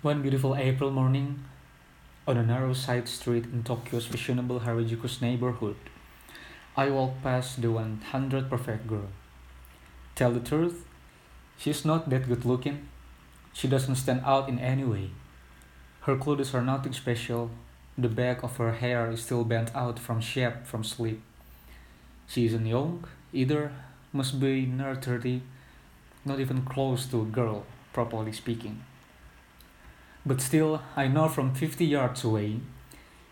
One beautiful April morning, on a narrow side street in Tokyo's fashionable Harajuku's neighborhood, I walked past the 100 perfect girl. Tell the truth, she's not that good looking. She doesn't stand out in any way. Her clothes are nothing special. The back of her hair is still bent out from shape from sleep. She isn't young either, must be near 30, not even close to a girl, properly speaking. But still, I know from 50 yards away,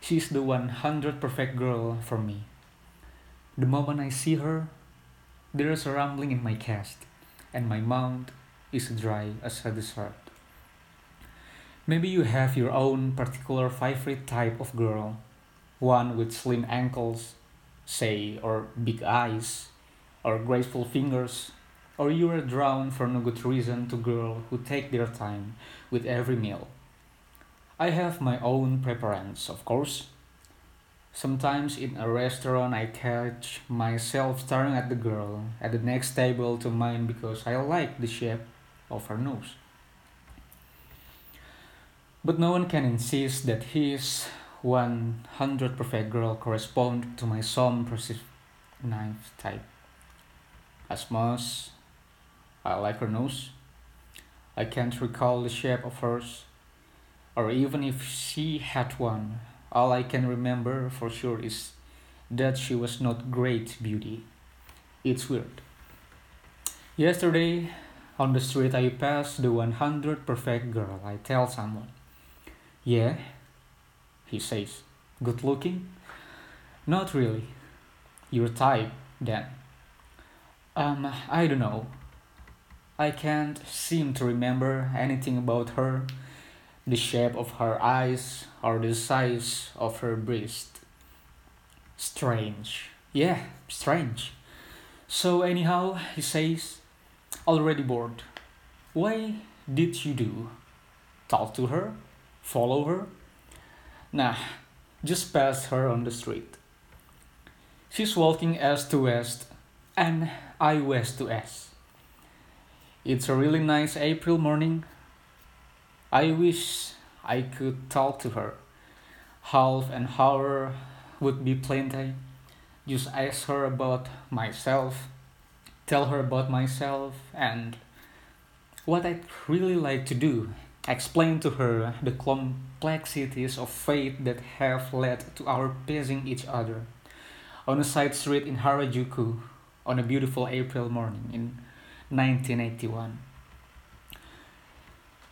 she's the 100 perfect girl for me. The moment I see her, there's a rumbling in my chest, and my mouth is dry as a dessert. Maybe you have your own particular favorite type of girl, one with slim ankles, say, or big eyes, or graceful fingers, or you are drawn for no good reason to girls who take their time with every meal. I have my own preference, of course. Sometimes in a restaurant I catch myself staring at the girl at the next table to mine because I like the shape of her nose. But no one can insist that his 100 perfect girl corresponds to my some perceived knife type. As much I like her nose, I can't recall the shape of hers, or even if she had one. All I can remember for sure is that she was not great beauty. It's weird. Yesterday, on the street I passed the 100 perfect girl. I tell someone. Yeah, he says. Good looking? Not really. Your type, then. I don't know. I can't seem to remember anything about her. The shape of her eyes or the size of her breast. Strange. Yeah, strange. So anyhow, he says, already bored. Why did you do? Talk to her? Follow her? Nah, just pass her on the street. She's walking east to west, and I west to east. It's a really nice April morning. I wish I could talk to her. Half an hour would be plenty. Just ask her about myself, tell her about myself and what I'd really like to do. Explain to her the complexities of fate that have led to our passing each other on a side street in Harajuku on a beautiful April morning in 1981.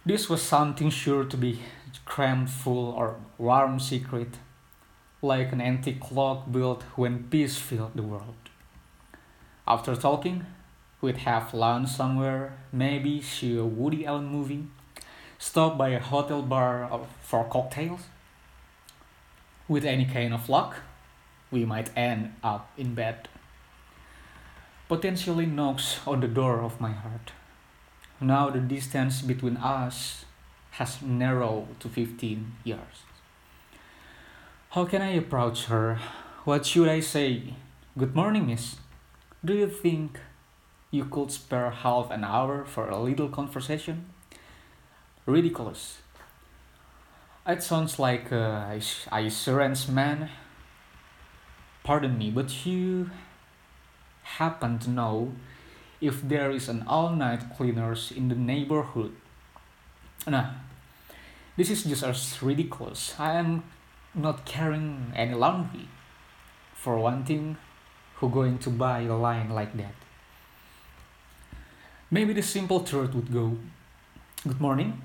This was something sure to be crammed full or warm secret, like an antique clock built when peace filled the world. After talking, we'd have lunch somewhere, maybe see a Woody Allen movie, stop by a hotel bar for cocktails. With any kind of luck, we might end up in bed. Potentially knocks on the door of my heart. Now the distance between us has narrowed to 15 years. How can I approach her? What should I say? Good morning, miss. Do you think you could spare half an hour for a little conversation? Ridiculous. It sounds like an insurance man. Pardon me, but you happen to know if there is an all-night cleaners in the neighborhood? Nah, this is just as ridiculous. I am not carrying any laundry. For one thing, who going to buy a line like that? Maybe the simple truth would go, good morning,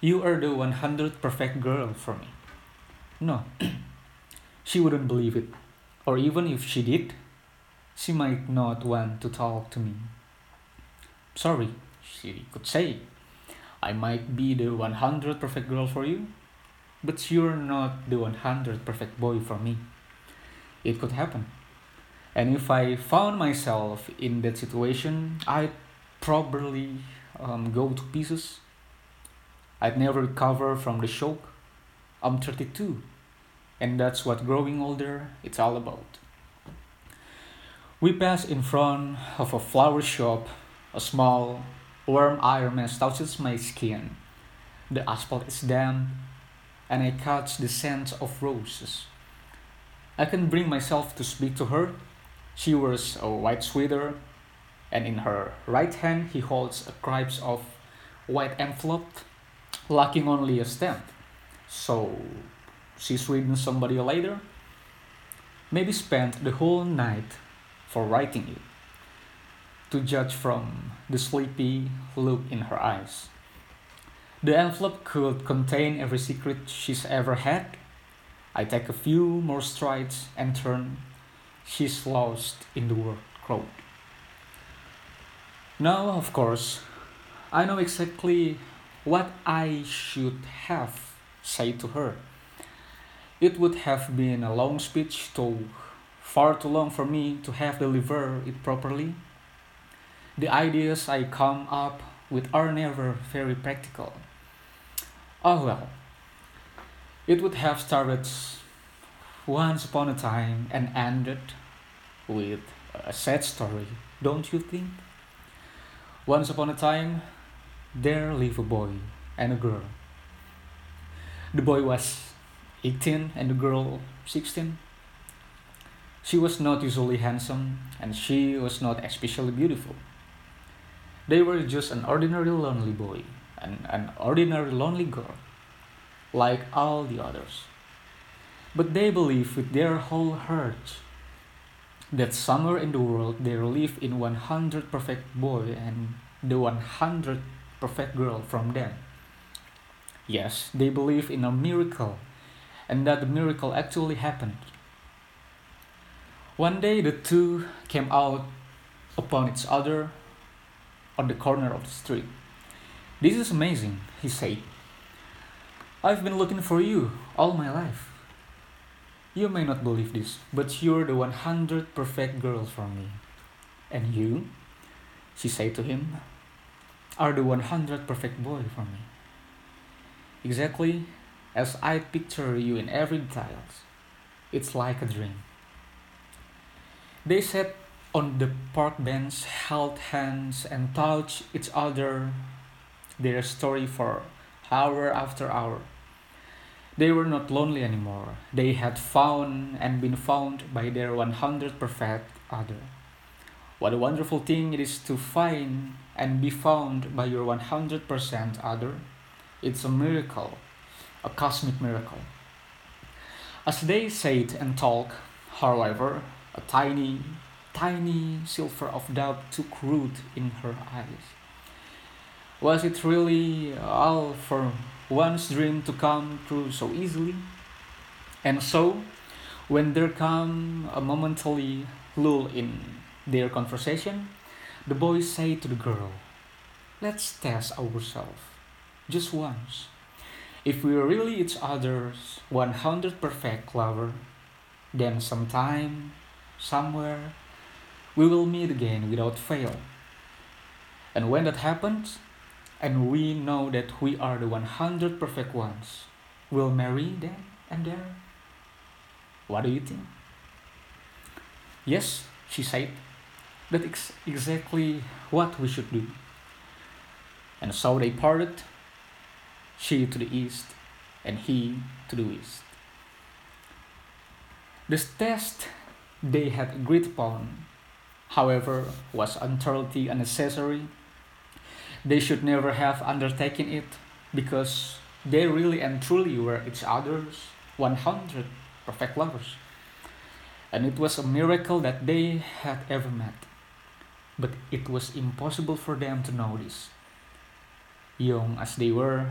you are the 100 perfect girl for me. No, she wouldn't believe it. Or even if she did, she might not want to talk to me. Sorry, she could say, I might be the 100 perfect girl for you, but you're not the 100 perfect boy for me. It could happen. And if I found myself in that situation, I'd probably go to pieces. I'd never recover from the shock. I'm 32, and that's what growing older it's all about. We passed in front of a flower shop. A small, warm iron man touches my skin. The asphalt is damp, and I catch the scent of roses. I can't bring myself to speak to her. She wears a white sweater, and in her right hand he holds a crisp of white envelope, lacking only a stamp. So, she's reading somebody later? Maybe spent the whole night for writing it, to judge from the sleepy look in her eyes. The envelope could contain every secret she's ever had. I take a few more strides and turn. She's lost in the world crowd. Now, of course, I know exactly what I should have said to her. It would have been a long speech, though far too long for me to have delivered it properly. The ideas I come up with are never very practical. Oh well. It would have started once upon a time and ended with a sad story, don't you think? Once upon a time, there lived a boy and a girl. The boy was 18 and the girl 16. She was not usually handsome, and she was not especially beautiful. They were just an ordinary lonely boy and an ordinary lonely girl, like all the others. But they believed with their whole heart that somewhere in the world there lived in 100 perfect boy and the 100 perfect girl from them. Yes, they believed in a miracle, and that the miracle actually happened. One day the two came out upon each other on the corner of the street. "This is amazing," he said. "I've been looking for you all my life. You may not believe this, but you're the 100 perfect girl for me. And you," she said to him, "are the 100 perfect boy for me. Exactly as I picture you in every detail. It's like a dream." They sat on the park bench, held hands, and touched each other, their story for hour after hour. They were not lonely anymore. They had found and been found by their 100 perfect other. What a wonderful thing it is to find and be found by your 100% other. It's a miracle, a cosmic miracle. As they sat and talked, however, a tiny silver of doubt took root in her eyes. Was it really all for one's dream to come true so easily? And so, when there came a momentary lull in their conversation, the boy said to the girl, "Let's test ourselves, just once. If we are really each other's 100 perfect lover, then sometime, somewhere, we will meet again without fail. And when that happens, and we know that we are the 100 perfect ones, we'll marry then and there. What do you think?" "Yes," she said, "that is exactly what we should do." And so they parted, she to the east and he to the west. This test they had agreed upon, however, was entirely unnecessary. They should never have undertaken it, because they really and truly were each other's 100 perfect lovers, and it was a miracle that they had ever met. But it was impossible for them to know this. Young as they were,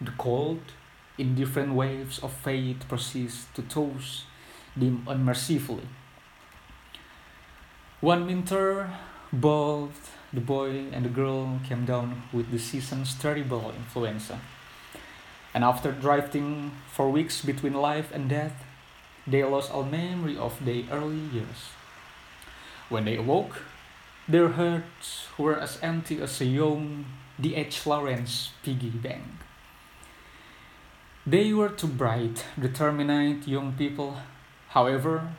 the cold, indifferent waves of fate persist to toss them unmercifully. One winter, both the boy and the girl came down with the season's terrible influenza, and after drifting for weeks between life and death, they lost all memory of their early years. When they awoke, their hearts were as empty as a young D.H. Lawrence piggy bank. They were two bright, determined young people, however,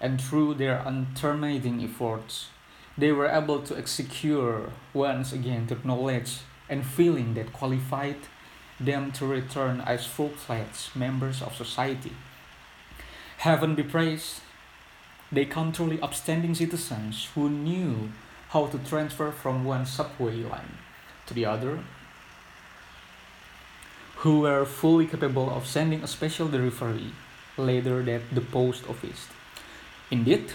and through their intermittent efforts, they were able to execute once again the knowledge and feeling that qualified them to return as full-fledged members of society. Heaven be praised, they come truly upstanding citizens who knew how to transfer from one subway line to the other, who were fully capable of sending a special delivery later at the post office. Indeed,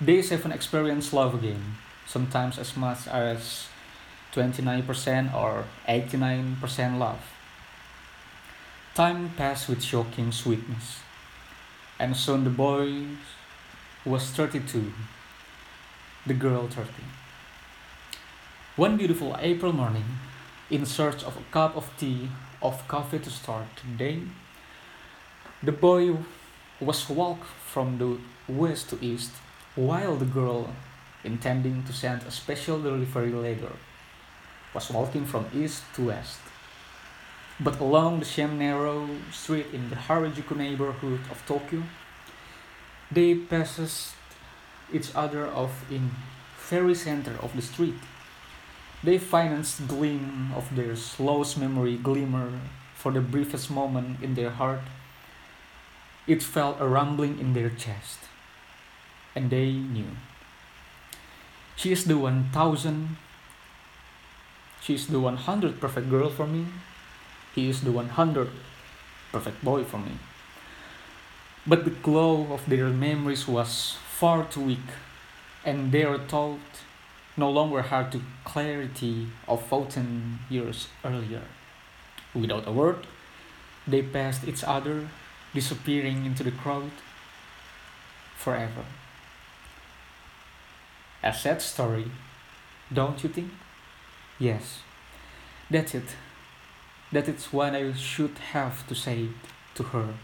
they even experience love again, sometimes as much as 29% or 89% love. Time passed with shocking sweetness, and soon the boy was 32, the girl 30. One beautiful April morning, in search of a cup of tea or coffee to start the day, the boy was walked from the west to east, while the girl, intending to send a special delivery later, was walking from east to west. But along the same narrow street in the Harajuku neighborhood of Tokyo, they passed each other off in very center of the street. They financed the gleam of their slowest memory glimmer for the briefest moment in their heart. It felt a rumbling in their chest, and they knew. She is the 1,000. She is the 100 perfect girl for me. He is the 100 perfect boy for me. But the glow of their memories was far too weak, and their thought no longer had the clarity of 14 years earlier. Without a word, they passed each other, disappearing into the crowd forever. A sad story, don't you think? Yes, that's it. That is what I should have to say to her.